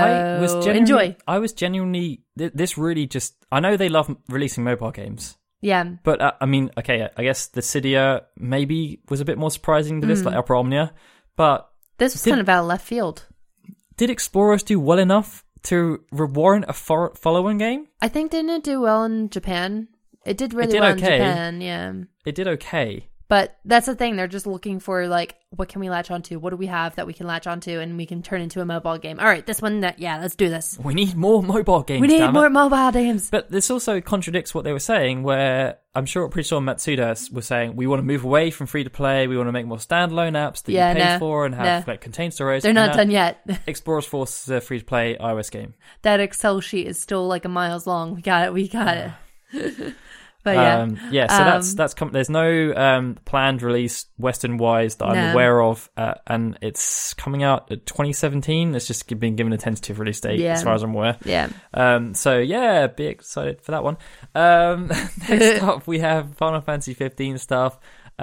enjoy. I was genuinely... This really just... I know they love releasing mobile games. Yeah. But, I mean, okay, I guess the Cydia maybe was a bit more surprising to this, like Opera Omnia. But... This was kind of out of left field. Did Explorers do well enough to warrant a follow-on game? I think didn't it do well in Japan? It did really well in Japan, yeah. It did okay. But that's the thing. They're just looking for, like, what can we latch onto? What do we have that we can latch onto and we can turn into a mobile game? All right, this one, let's do this. We need more mobile games, damn it. But this also contradicts what they were saying, where I'm sure Pretty Sure Matsuda was saying, we want to move away from free-to-play. We want to make more standalone apps that you pay for and have, like, contained stories. They're not done yet. Explorers Force is a free-to-play iOS game. That Excel sheet is still, like, a miles long. We got it. But yeah. So there's no planned release Western-wise that I'm aware of, and it's coming out in 2017. It's just been given a tentative release date as far as I'm aware. Yeah. So be excited for that one. Next up, we have Final Fantasy 15 stuff. So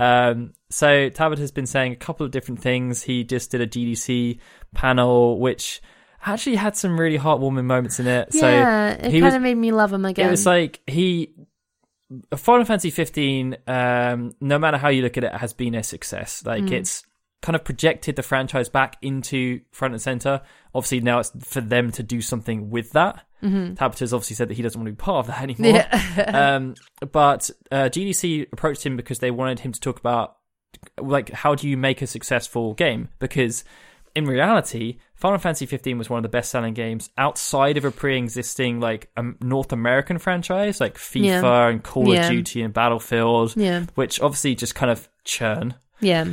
Tabata has been saying a couple of different things. He just did a GDC panel, which actually had some really heartwarming moments in it. Yeah, so it kind of made me love him again. It was like Final Fantasy 15, no matter how you look at it, has been a success. Like, it's kind of projected the franchise back into front and center. Obviously, now it's for them to do something with that. Mm-hmm. Tabata's obviously said that he doesn't want to be part of that anymore. Yeah. But GDC approached him because they wanted him to talk about, like, how do you make a successful game? Because in reality, Final Fantasy 15 was one of the best-selling games outside of a pre-existing, like, North American franchise, like FIFA and Call of Duty and Battlefield, which obviously just kind of churn. Yeah.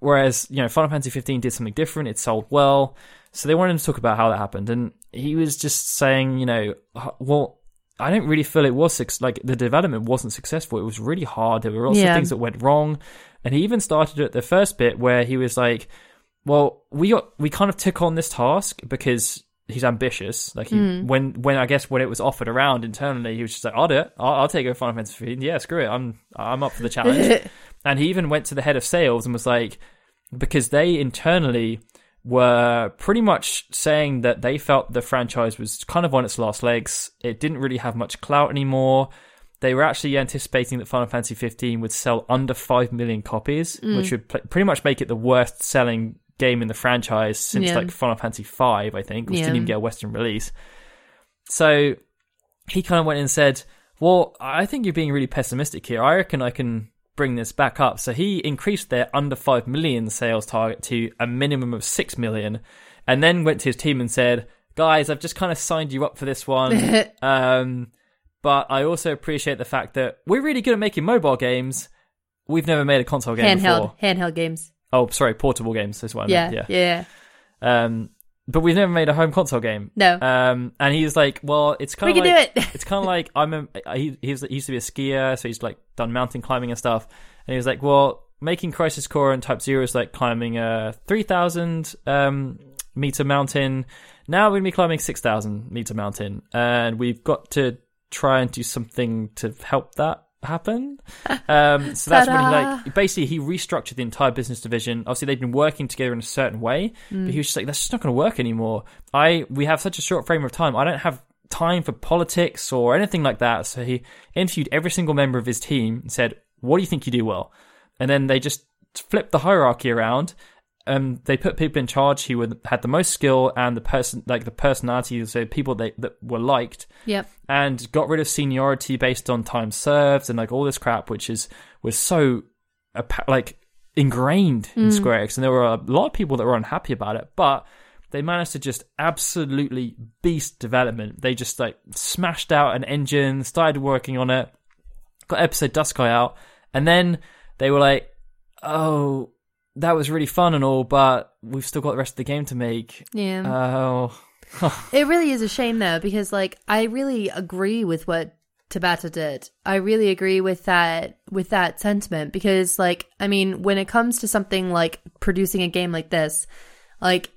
Whereas, you know, Final Fantasy 15 did something different. It sold well. So they wanted him to talk about how that happened. And he was just saying, you know, well, I don't really feel it was, like, the development wasn't successful. It was really hard. There were lots of things that went wrong. And he even started at the first bit where he was like, well, we kind of took on this task because he's ambitious. Like, when it was offered around internally, he was just like, I'll do it. I'll take over Final Fantasy XV. Yeah, screw it. I'm up for the challenge. And he even went to the head of sales and was like, because they internally were pretty much saying that they felt the franchise was kind of on its last legs. It didn't really have much clout anymore. They were actually anticipating that Final Fantasy XV would sell under 5 million copies, which would pretty much make it the worst selling game in the franchise since like Final Fantasy V, I think, which didn't even get a Western release. So he kind of went and said, well, I think you're being really pessimistic here. I reckon I can bring this back up. So he increased their under 5 million sales target to a minimum of 6 million and then went to his team and said, guys, I've just kind of signed you up for this one. But I also appreciate the fact that we're really good at making mobile games. We've never made a console game before. Handheld games. Oh, sorry, portable games is what I meant. Yeah, yeah. But we've never made a home console game. No. And he's like, well, it's kind of like... We can do it! It's kind of like... He used to be a skier, so he's like done mountain climbing and stuff. And he was like, well, making Crisis Core and Type Zero is like climbing a 3,000 meter mountain. Now we're going to be climbing 6,000 meter mountain. And we've got to try and do something to help that happen. So that's when he restructured the entire business division. Obviously they've been working together in a certain way, but he was just like, that's just not going to work anymore. We have such a short frame of time. I don't have time for politics or anything like that. So he interviewed every single member of his team and said, what do you think you do well? And then they just flipped the hierarchy around. They put people in charge who had the most skill and the personality, so people that were liked. Yep. And got rid of seniority based on time served and like all this crap, which was so like ingrained in Square Enix. And there were a lot of people that were unhappy about it, but they managed to just absolutely beast development. They just like smashed out an engine, started working on it, got Episode Dusky out, and then they were like, oh, that was really fun and all, but we've still got the rest of the game to make. Yeah. Oh. It really is a shame, though, because, like, I really agree with what Tabata did. I really agree with that sentiment because, like, I mean, when it comes to something like producing a game like this, like,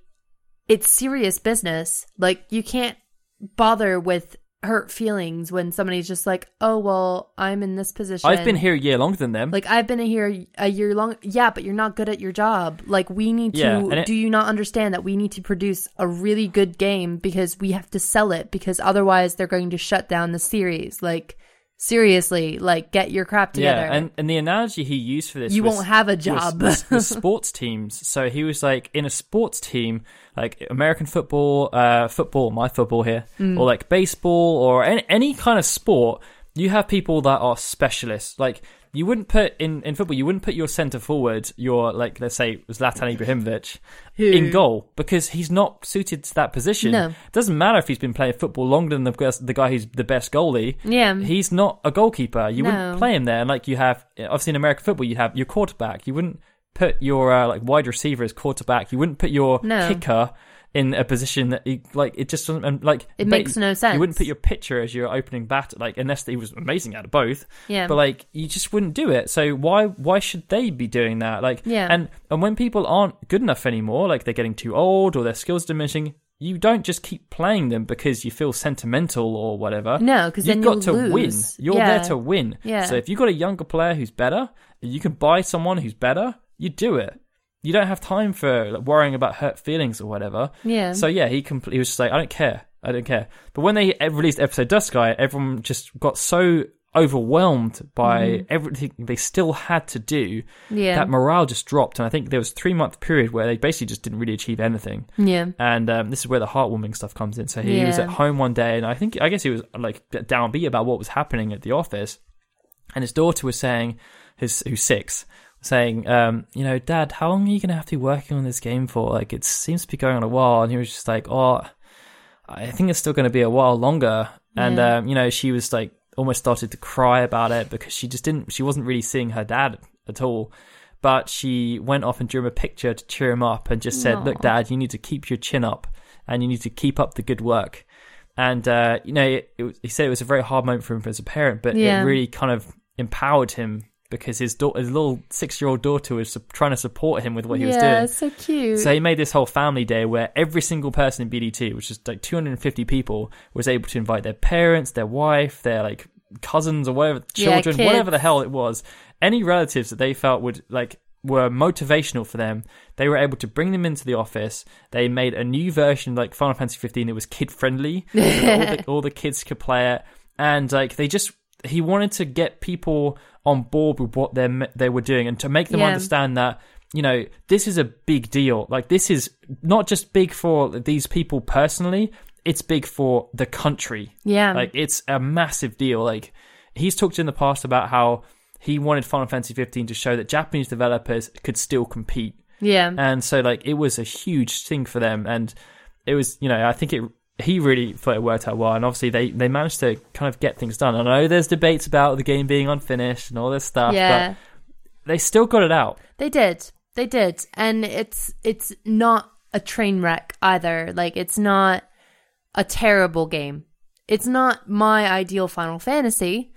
it's serious business. Like, you can't bother with hurt feelings when somebody's just like, oh, well, I'm in this position. I've been here a year longer than them. Like, I've been here a year long. Yeah, but you're not good at your job. Like, we need to... Do you not understand that we need to produce a really good game because we have to sell it because otherwise they're going to shut down the series? Like, seriously, like, get your crap together. Yeah, and the analogy he used for this you won't have a job. was sports teams. So he was like, in a sports team, like American football, my football here, or like baseball or any kind of sport, you have people that are specialists. Like, you wouldn't put, in football, you wouldn't put your centre forward, your, like, let's say, Zlatan Ibrahimovic, in goal because he's not suited to that position. No. It doesn't matter if he's been playing football longer than the guy who's the best goalie. Yeah. He's not a goalkeeper. You wouldn't play him there. And, like, you have, obviously in American football, you have your quarterback. You wouldn't put your, wide receiver as quarterback. You wouldn't put your kicker in a position that he, like, it just doesn't, like, it makes no sense. You wouldn't put your pitcher as your opening bat, like, unless he was amazing at both. Yeah. But like, you just wouldn't do it. So why should they be doing that? Like, yeah. And when people aren't good enough anymore, like they're getting too old or their skills diminishing, you don't just keep playing them because you feel sentimental or whatever. No, because then you'll lose. Win. You're there to win. Yeah. So if you've got a younger player who's better, you can buy someone who's better. You do it. You don't have time for like, worrying about hurt feelings or whatever. Yeah. So, yeah, he was just like, I don't care. But when they released Episode Dusky, everyone just got so overwhelmed by everything they still had to do that morale just dropped. And I think there was a 3-month period where they basically just didn't really achieve anything. Yeah. And this is where the heartwarming stuff comes in. So he was at home one day, and I guess he was like downbeat about what was happening at the office. And his daughter was saying, who's 6, saying, you know, Dad, how long are you going to have to be working on this game for? Like, it seems to be going on a while. And he was just like, oh, I think it's still going to be a while longer. Yeah. And, you know, she was like, almost started to cry about it because she wasn't really seeing her dad at all. But she went off and drew him a picture to cheer him up and just said, look, Dad, you need to keep your chin up and you need to keep up the good work. And, you know, he said it was a very hard moment for him as a parent, but it really kind of empowered him. Because his little 6-year-old daughter was trying to support him with what he was doing. Yeah, so cute. So he made this whole family day where every single person in BDT, which is like 250 people, was able to invite their parents, their wife, their like cousins or whatever, children, whatever the hell it was. Any relatives that they felt would like were motivational for them, they were able to bring them into the office. They made a new version like Final Fantasy 15 that was kid friendly. So all the kids could play it, and like they just. He wanted to get people on board with what they were doing and to make them understand that, you know, this is a big deal. Like, this is not just big for these people personally. it's big for the country. Yeah. Like, it's a massive deal. Like, he's talked in the past about how he wanted Final Fantasy 15 to show that Japanese developers could still compete. Yeah. And so, like, it was a huge thing for them. And it was, you know, I think he really thought it worked out well. And obviously, they managed to kind of get things done. I know there's debates about the game being unfinished and all this stuff. Yeah. But they still got it out. They did. And it's not a train wreck either. Like, it's not a terrible game. It's not my ideal Final Fantasy,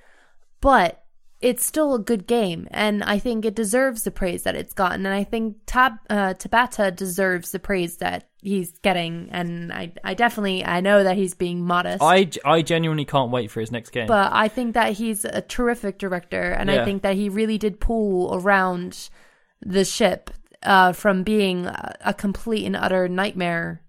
but it's still a good game, and I think it deserves the praise that it's gotten, and I think Tabata deserves the praise that he's getting, and I know that he's being modest. I genuinely can't wait for his next game. But I think that he's a terrific director, and yeah. I think that he really did pull around the ship from being a complete and utter nightmare.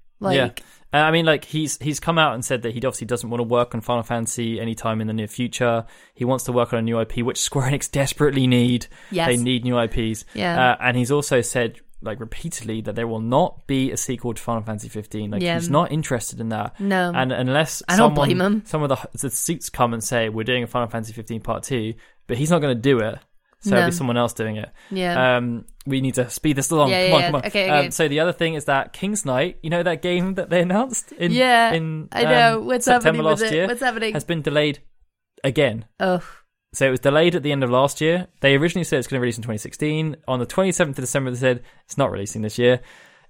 I mean, like, he's come out and said that he obviously doesn't want to work on Final Fantasy anytime in the near future. He wants to work on a new IP, which Square Enix desperately need. Yes. They need new IPs. Yeah. And he's also said, like, repeatedly that there will not be a sequel to Final Fantasy 15. Like, yeah. He's not interested in that. No. And unless some of the suits come and say, we're doing a Final Fantasy 15 Part 2, but he's not going to do it. So it'll be someone else doing it. Yeah. We need to speed this along. Come on. Okay. So the other thing is that King's Knight, you know, that game that they announced in September last year, has been delayed again. Oh. So it was delayed at the end of last year. They originally said it's going to release in 2016. On the 27th of December, they said it's not releasing this year.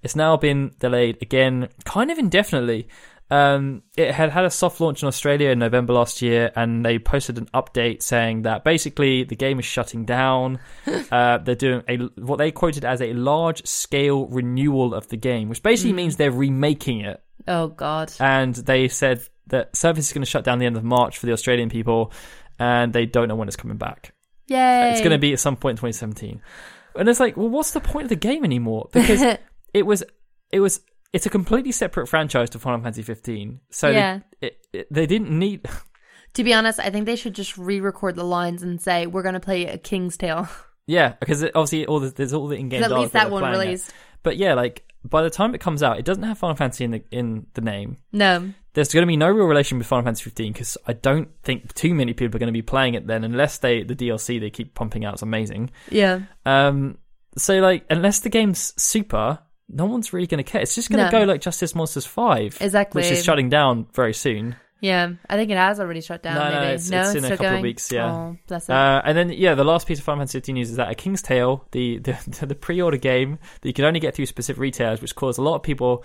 It's now been delayed again, kind of indefinitely. It had a soft launch in Australia in November last year, and they posted an update saying that basically the game is shutting down. They're doing what they quoted as a large-scale renewal of the game, which basically means they're remaking it. Oh, God. And they said that service is going to shut down the end of March for the Australian people, and they don't know when it's coming back. Yay! It's going to be at some point in 2017. And it's like, well, what's the point of the game anymore? Because it was... It's a completely separate franchise to Final Fantasy 15, so they didn't need... To be honest, I think they should just re-record the lines and say, we're going to play a King's Tale. Yeah, because obviously there's all the in-game dialogue. At least that one released. It. But yeah, like, by the time it comes out, it doesn't have Final Fantasy in the name. No. There's going to be no real relation with Final Fantasy 15, because I don't think too many people are going to be playing it then, unless the DLC they keep pumping out is amazing. Yeah. So, like, unless the game's super... No one's really going to care. It's just going to go like Justice Monsters 5. Exactly. Which is shutting down very soon. Yeah. I think it has already shut down. No, it's in a couple of weeks. Yeah. Oh, bless it. And then, the last piece of Final Fantasy 15 news is that A King's Tale, the pre-order game that you can only get through specific retailers, which caused a lot of people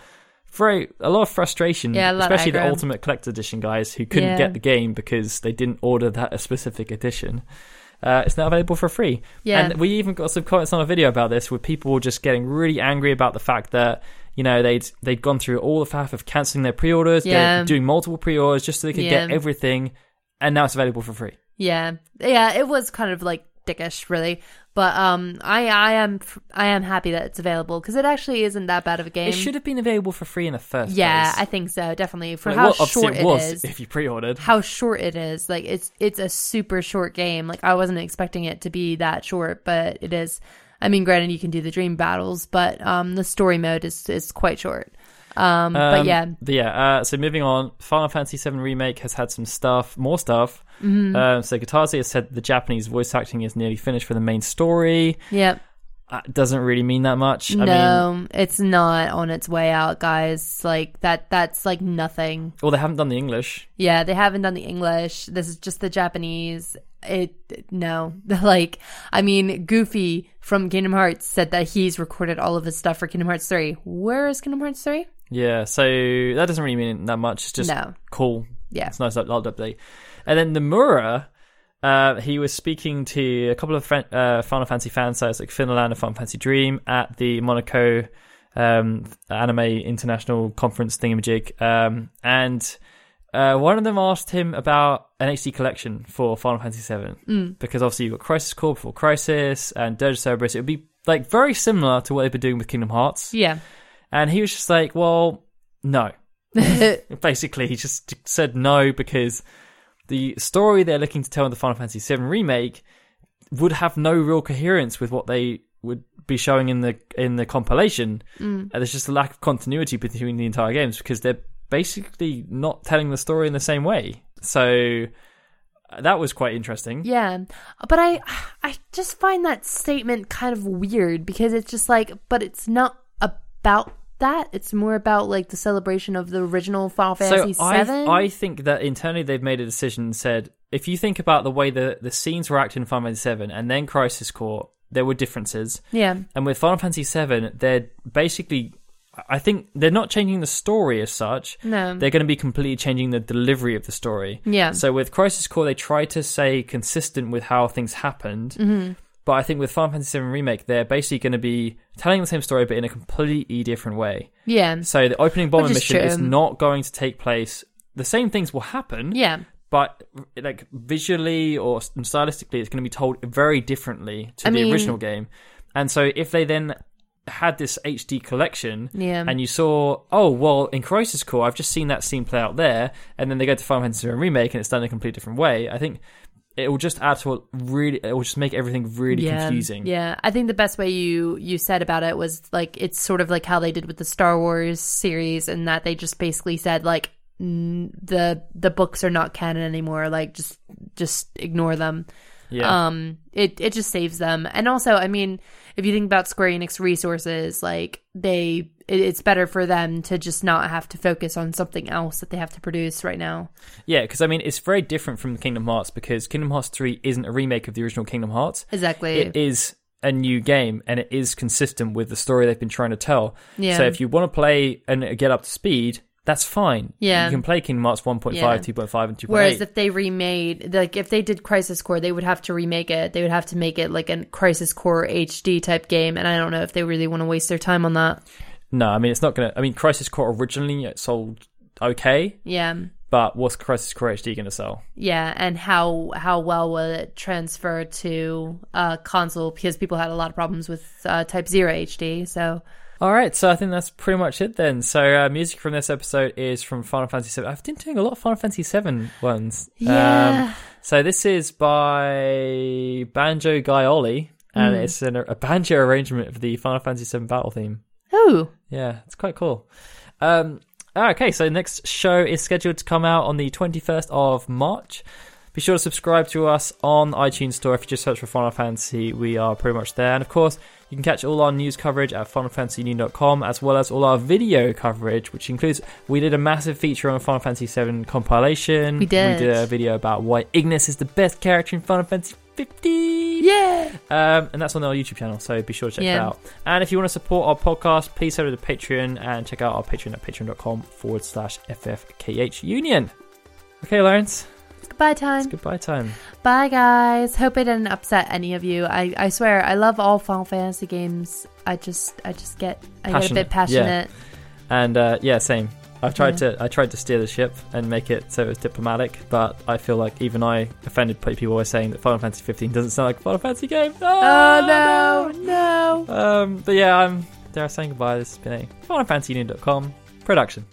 a lot of frustration, especially the Ultimate Collector Edition guys who couldn't get the game because they didn't order that a specific edition. It's now available for free. Yeah. And we even got some comments on a video about this with people just getting really angry about the fact that, you know, they'd gone through all the faff of cancelling their pre-orders, doing multiple pre-orders just so they could get everything, and now it's available for free. Yeah. Yeah, it was kind of like dickish, really. But I am happy that it's available because it actually isn't that bad of a game. It should have been available for free in the first place. Yeah, I think so, definitely. For how short it is, if you pre-ordered, how short it is. Like it's a super short game. Like I wasn't expecting it to be that short, but it is. I mean, granted, you can do the dream battles, but the story mode is quite short. So moving on, Final Fantasy VII Remake has had some more stuff. Mm-hmm. So Katase has said the Japanese voice acting is nearly finished for the main story. Yep. Doesn't really mean that much. No, it's not on its way out, guys. Like that's like nothing. Well, they haven't done the English. Yeah, they haven't done the English. This is just the Japanese. Goofy from Kingdom Hearts said that he's recorded all of his stuff for Kingdom Hearts 3. Where is Kingdom Hearts 3? Yeah, so that doesn't really mean that much. It's just cool. Yeah, it's nice update. And then Nomura, he was speaking to a couple of Final Fantasy fan sites like Finland and Final Fantasy Dream at the Monaco Anime International Conference thingamajig, and one of them asked him about an HD collection for Final Fantasy VII because obviously you've got Crisis Core before Crisis and Dirge Cerberus. It would be like very similar to what they've been doing with Kingdom Hearts. Yeah. And he was just like, well, no. Basically, he just said no because the story they're looking to tell in the Final Fantasy VII Remake would have no real coherence with what they would be showing in the compilation. And there's just a lack of continuity between the entire games because they're basically not telling the story in the same way. So that was quite interesting. Yeah, but I just find that statement kind of weird, because it's just like, but it's not about that. It's more about like the celebration of the original Final Fantasy VII. So I think that internally they've made a decision and said, if you think about the way the scenes were acted in Final Fantasy VII and then Crisis Core, there were differences. Yeah. And with Final Fantasy VII, they're basically, I think they're not changing the story as such. No. They're going to be completely changing the delivery of the story. Yeah. So with Crisis Core, they try to stay consistent with how things happened. Mm-hmm. But I think with Final Fantasy VII Remake, they're basically going to be telling the same story, but in a completely different way. Yeah. So the opening bomber mission is not going to take place. The same things will happen. Yeah. But like visually or stylistically, it's going to be told very differently to the original game. And so if they then had this HD collection, yeah, and you saw, oh, well, in Crisis Core, I've just seen that scene play out there, and then they go to Final Fantasy VII Remake and it's done in a completely different way, I think it will just add to a really, it will just make everything really confusing. Yeah, I think the best way you said about it was like, it's sort of like how they did with the Star Wars series, and that they just basically said like, the books are not canon anymore, like just ignore them. Yeah. It just saves them. And also, I mean, if you think about Square Enix resources, like it's better for them to just not have to focus on something else that they have to produce right now. Yeah, because I mean, it's very different from Kingdom Hearts, because Kingdom Hearts 3 isn't a remake of the original Kingdom Hearts. Exactly. It is a new game, and it is consistent with the story they've been trying to tell. Yeah. So if you want to play and get up to speed, that's fine. Yeah. You can play Kingdom Hearts 1.5, 2.5, and 2.8. Whereas if they remade, like if they did Crisis Core, they would have to remake it. They would have to make it like a Crisis Core HD type game. And I don't know if they really want to waste their time on that. No, I mean, it's not going to, I mean, Crisis Core originally, it sold okay. Yeah. But what's Crisis Core HD going to sell? Yeah, and how well will it transfer to console? Because people had a lot of problems with Type-0 HD, so... All right, so I think that's pretty much it then. So music from this episode is from Final Fantasy VII. I've been doing a lot of Final Fantasy VII ones. Yeah. So this is by Banjo Gaioli, and it's a banjo arrangement of the Final Fantasy VII battle theme. Oh. Yeah, it's quite cool. Okay, so next show is scheduled to come out on the 21st of March. Be sure to subscribe to us on iTunes Store. If you just search for Final Fantasy, we are pretty much there. And of course, you can catch all our news coverage at FinalFantasyNews.com, as well as all our video coverage, which includes, we did a massive feature on Final Fantasy VII compilation. We did a video about why Ignis is the best character in Final Fantasy 50. Yeah. And that's on our YouTube channel, so be sure to check that out. And if you want to support our podcast, please head over to Patreon and check out our Patreon at patreon.com/FFKH Union. Okay, Lawrence. Bye time. It's goodbye time. Bye, guys. Hope I didn't upset any of you. I swear, I love all Final Fantasy games. I just get a bit passionate. Yeah. And same. I tried to steer the ship and make it so it was diplomatic, but I feel like even I offended people by saying that Final Fantasy 15 doesn't sound like a Final Fantasy game. Oh no. But yeah, I'm saying goodbye. This has been a FinalFantasyUnion.com production.